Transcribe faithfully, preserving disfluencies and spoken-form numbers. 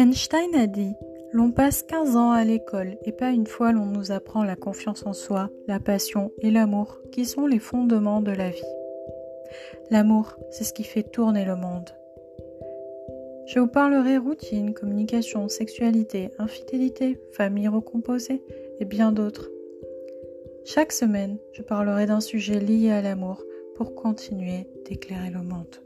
Einstein a dit « L'on passe quinze ans à l'école et pas une fois l'on nous apprend la confiance en soi, la passion et l'amour qui sont les fondements de la vie. L'amour, c'est ce qui fait tourner le monde. » Je vous parlerai routine, communication, sexualité, infidélité, famille recomposée et bien d'autres. Chaque semaine, je parlerai d'un sujet lié à l'amour pour continuer d'éclairer le monde.